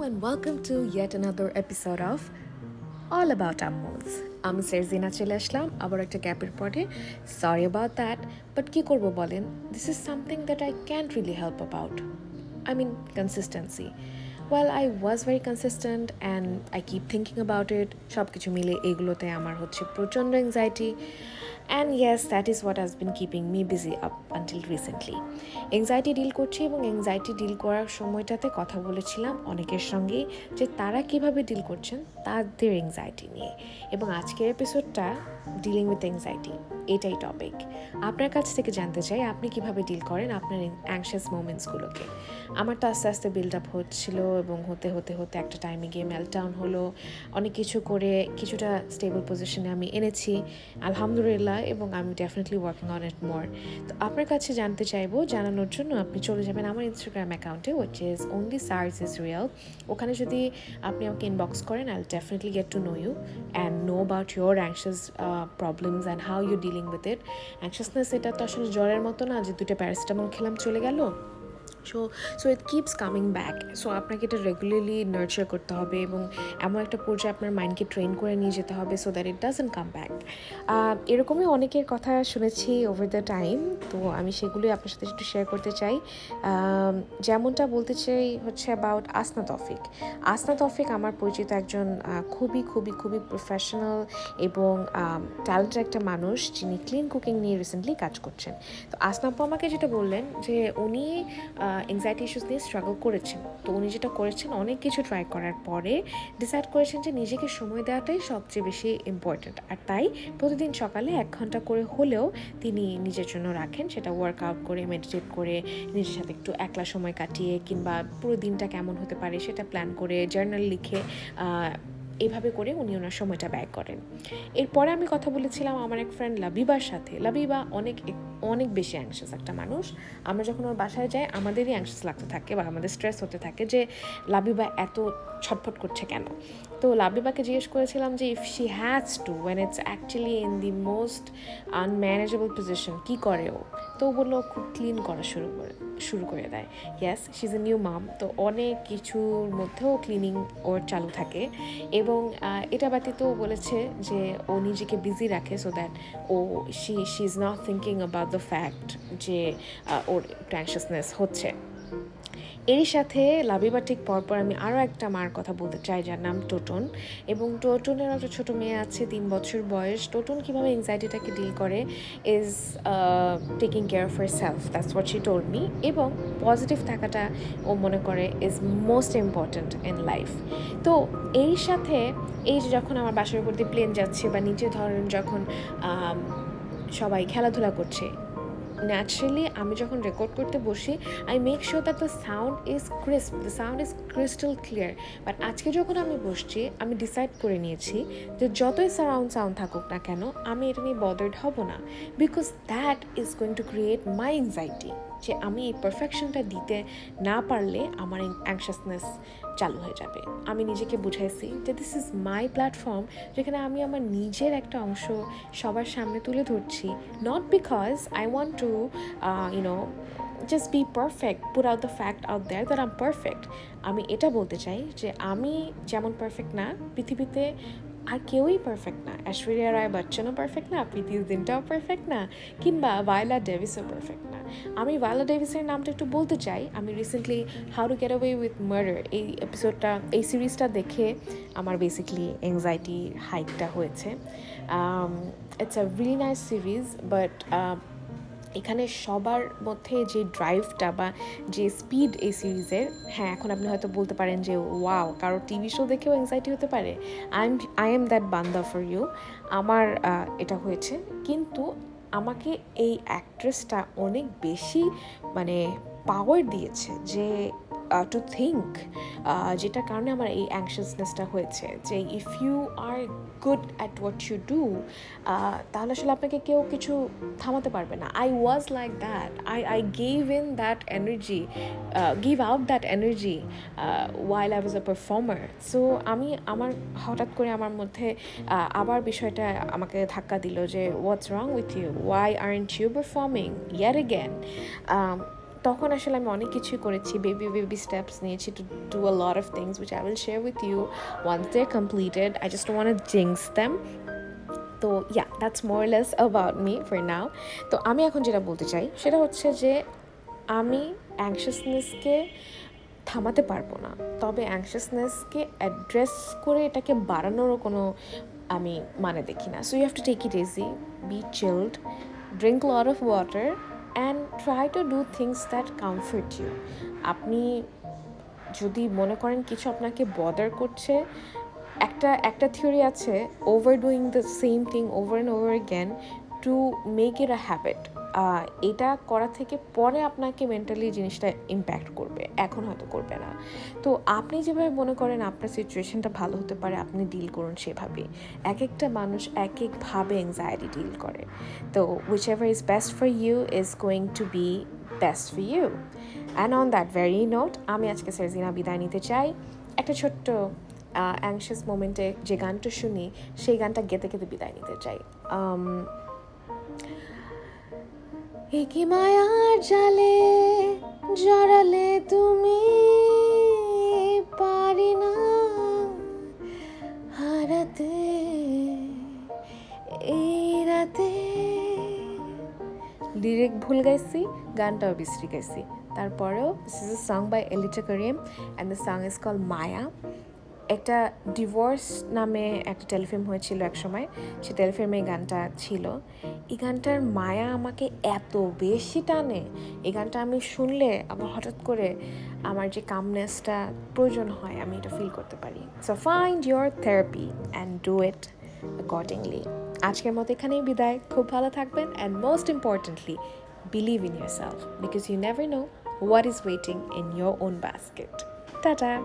Hello and welcome to yet another episode of All About Our Moods. আমি Serzina Chileshlam, আবার একটা Cap Report. Sorry about that, but কি করব বলেন, this is something that I can't really help about. I mean, consistency. Well, I was very consistent and I keep thinking about it. সব কিছু মিলে এগুলোতে আমার হচ্ছে প্রচণ্ড anxiety. And yes, that is what has been keeping me busy up until recently. Anxiety deal করছি এবং anxiety deal করার সময়টাতে কথা বলেছিলাম অনেকের সঙ্গে যে তারা কিভাবে ডিল করছেন তাদের anxiety নিয়ে, এবং আজকের এপিসোডটা ডিলিং উইথ anxiety এটাই টপিক। আপনার কাছ থেকে জানতে চাই আপনি কিভাবে ডিল করেন আপনার anxious মোমেন্টসগুলোকে। আমার তো আস্তে আস্তে বিল্ড আপ হচ্ছিল এবং হতে হতে হতে একটা টাইমে গিয়ে মেল্টডাউন হলো। অনেক কিছু করে কিছুটা স্টেবল পজিশনে আমি এনেছি আলহামদুলিল্লাহ, এবং আমি definitely working on it more. তো আপনার কাছে জানতে চাইবো, জানানোর জন্য আপনি চলে যাবেন আমার ইনস্টাগ্রাম অ্যাকাউন্টে, which is only SARS is real. ওখানে যদি আপনি আমাকে ইনবক্স করেন, I'll definitely get to know you and know about your anxious problems and how you're dealing with it. Anxiousness এটা তো আসলে জ্বরের মতো না যে দুটো প্যারাসিটামল খেলাম চলে গেল। So it keeps coming back. So আপনাকে এটা রেগুলারলি নার্চার করতে হবে এবং এমন একটা পর্যায়ে আপনার মাইন্ডকে ট্রেন করে নিয়ে যেতে হবে so that it doesn't come back. এরকমই অনেকের কথা শুনেছি ওভার দ্য টাইম, তো আমি সেগুলোই আপনার সাথে একটু শেয়ার করতে চাই। যেমনটা বলতে চাই হচ্ছে অ্যাবাউট আসনা তৌফিক। আসনা তৌফিক আমার পরিচিত একজন খুবই খুবই খুবই প্রফেশনাল এবং ট্যালেন্টেড একটা মানুষ, যিনি ক্লিন কুকিং নিয়ে রিসেন্টলি কাজ করছেন। তো আসনাপ্পা আমাকে যেটা বললেন যে উনি anxiety issues নিয়ে স্ট্রাগল করেছেন। তো উনি যেটা করেছেন, অনেক কিছু ট্রাই করার পরে ডিসাইড করেছেন যে নিজেকে সময় দেওয়াটাই সবচেয়ে বেশি ইম্পর্ট্যান্ট, আর তাই প্রতিদিন সকালে 1 ঘন্টা করে হলেও তিনি নিজের জন্য রাখেন। সেটা ওয়ার্কআউট করে, মেডিটেট করে, নিজের সাথে একটু একলা সময় কাটিয়ে, কিংবা পুরো দিনটা কেমন হতে পারে সেটা প্ল্যান করে, জার্নাল লিখে, এইভাবে করে উনি ওনার সময়টা ব্যয় করেন। এরপরে আমি কথা বলেছিলাম আমার এক ফ্রেন্ড লাবিবার সাথে। লাবিবা অনেক বেশি অ্যাংশাস একটা মানুষ। আমরা যখন ওর বাসায় যাই আমাদেরই অ্যাংশাস লাগতে থাকে বা আমাদের স্ট্রেস হতে থাকে যে লাবিবা এত ছটফট করছে কেন। তো লাবিবাকে জিজ্ঞেস করেছিলাম যে if she has to when it's actually in the most unmanageable position কী করে ও। তো ও বললো খুব ক্লিন করা শুরু করে দেয়। Yes, she is a new মাম, তো অনেক কিছুর মধ্যেও ক্লিনিং ওর চালু থাকে। এবং এটা ব্যতীত ও বলেছে যে ও নিজেকে বিজি রাখে সো দ্যাট ও she is not thinking about the fact যে ওর অ্যাংশাসনেস হচ্ছে। এরই সাথে লাবিবা ঠিক পরপর আমি আরও একটা মার কথা বলতে চাই, যার নাম টোটন, এবং টোটনের একটা ছোটো মেয়ে আছে 3 বছর বয়স। টোটন কীভাবে অ্যাংজাইটিটাকে ডিল করে is taking care of her self, that's what she told me, এবং পজিটিভ থাকাটা ও মনে করে is most important in life. তো এর সাথে এই যে যখন আমার বাসার উপর দিয়ে প্লেন যাচ্ছে বা নিচে ধরেন যখন সবাই খেলাধুলা করছে, ন্যাচারালি আমি যখন রেকর্ড করতে বসি I make sure that the sound is crisp, the sound is crystal clear. But আজকে যখন আমি বসছি আমি ডিসাইড করে নিয়েছি যে যতই সারাউন্ড সাউন্ড থাকুক না কেন আমি এটা নিয়ে বদার্ড হব না, because that is going to create my anxiety, যে আমি এই পারফেকশনটা দিতে না পারলে আমার অ্যাংশাসনেস চালু হয়ে যাবে। আমি নিজেকে বুঝাইছি যে দিস ইজ মাই প্ল্যাটফর্ম, যেখানে আমি আমার নিজের একটা অংশ সবার সামনে তুলে ধরছি, not because I want to you know just be perfect, put out the fact out there that I am perfect. আমি এটা বলতে চাই যে আমি যেমন পারফেক্ট না, পৃথিবীতে আর কেউই পারফেক্ট না। ঐশ্বরিয়া রায় বচ্চনও পারফেক্ট না, প্রীতি জিন্টাও পারফেক্ট না, কিংবা ভায়োলা ডেভিসও পারফেক্ট না। আমি ভায়োলা ডেভিসের নামটা একটু বলতে চাই। আমি recently how to get away with murder এই সিরিজটা দেখে আমার বেসিক্যালি অ্যাংজাইটি হাইকটা হয়েছে। It's a really nice series, but এখানে সবার মধ্যে যে ড্রাইভটা বা যে স্পিড এই সিরিজের, হ্যাঁ এখন আপনি হয়তো বলতে পারেন যে ওয়াও, কারো টিভি শো দেখেও অ্যাংজাইটি হতে পারে। আই এম দ্যাট বান্দা ফর ইউ। আমার এটা হয়েছে, কিন্তু আমাকে এই অ্যাক্ট্রেসটা অনেক বেশি মানে পাওয়ার দিয়েছে যে টু থিঙ্ক, যেটার কারণে আমার এই অ্যাংশাসনেসটা হয়েছে যে if you are good at what you do, তাহলে আসলে আপনাকে কেউ কিছু থামাতে পারবে না। I was like that, I give out that energy while I was a performer. So আমি আমার হঠাৎ করে আমার মধ্যে আবার বিষয়টা আমাকে ধাক্কা দিল যে what's wrong with you, why aren't you performing yet again. তখন আসলে আমি অনেক কিছুই করেছি, বেবি বেবি স্টেপস নিয়েছি to do a lot of things which I will share with you once they are completed. I just want to jinx them. তো yeah, that's more less about me for now. তো আমি এখন যেটা বলতে চাই সেটা হচ্ছে যে আমি অ্যাংশাসনেসকে থামাতে পারবো না, তবে অ্যাংশাসনেসকে অ্যাড্রেস করে এটাকে বাড়ানোরও কোনো আমি মানে দেখি না। So you have to take it easy, be chilled, drink lot of water and try to do things that comfort you. আপনি যদি মনে করেন কিছু আপনাকে বদার করছে, একটা থিওরি আছে over doing the same thing over and over again to make it a habit. এটা করা থেকে পরে আপনাকে মেন্টালি জিনিসটা ইম্প্যাক্ট করবে, এখন হয়তো করবে না। তো আপনি যেভাবে মনে করেন আপনার সিচুয়েশানটা ভালো হতে পারে আপনি ডিল করুন সেভাবে। এক একটা মানুষ এক একভাবে অ্যাংজাইটি ডিল করে। তো whichever is best for you is going to be best for you. And on that very note আমি আজকে সেরজিনা বিদায় নিতে চাই। একটা ছোট্ট অ্যাংশাস মোমেন্টে যে গানটা শুনি সেই গানটা গেতে গেতে বিদায় নিতে চাই। একি মায়ার জালে জড়ালে তুমি, পারি না হারাতে এই রাতে। লিরিক ভুল গাইছি, গানটাও বিশ্রী গাইছি, তারপরেও this is a song by Elita Karim and the song is call Maya. একটা ডিভোর্স নামে একটা টেলিফিল্ম হয়েছিল একসময়, সে টেলিফিল্মে এই গানটা ছিল। এই গানটার মায়া আমাকে এত বেশি টানে, এই গানটা আমি শুনলে আবার হঠাৎ করে আমার যে কামনেসটা প্রয়োজন হয় আমি এটা ফিল করতে পারি। So find your therapy and do it accordingly. আজকের মতো এখানেই বিদায়, খুব ভালো থাকবেন and most importantly believe in yourself because you never know what is waiting in your own basket. Ta-ta!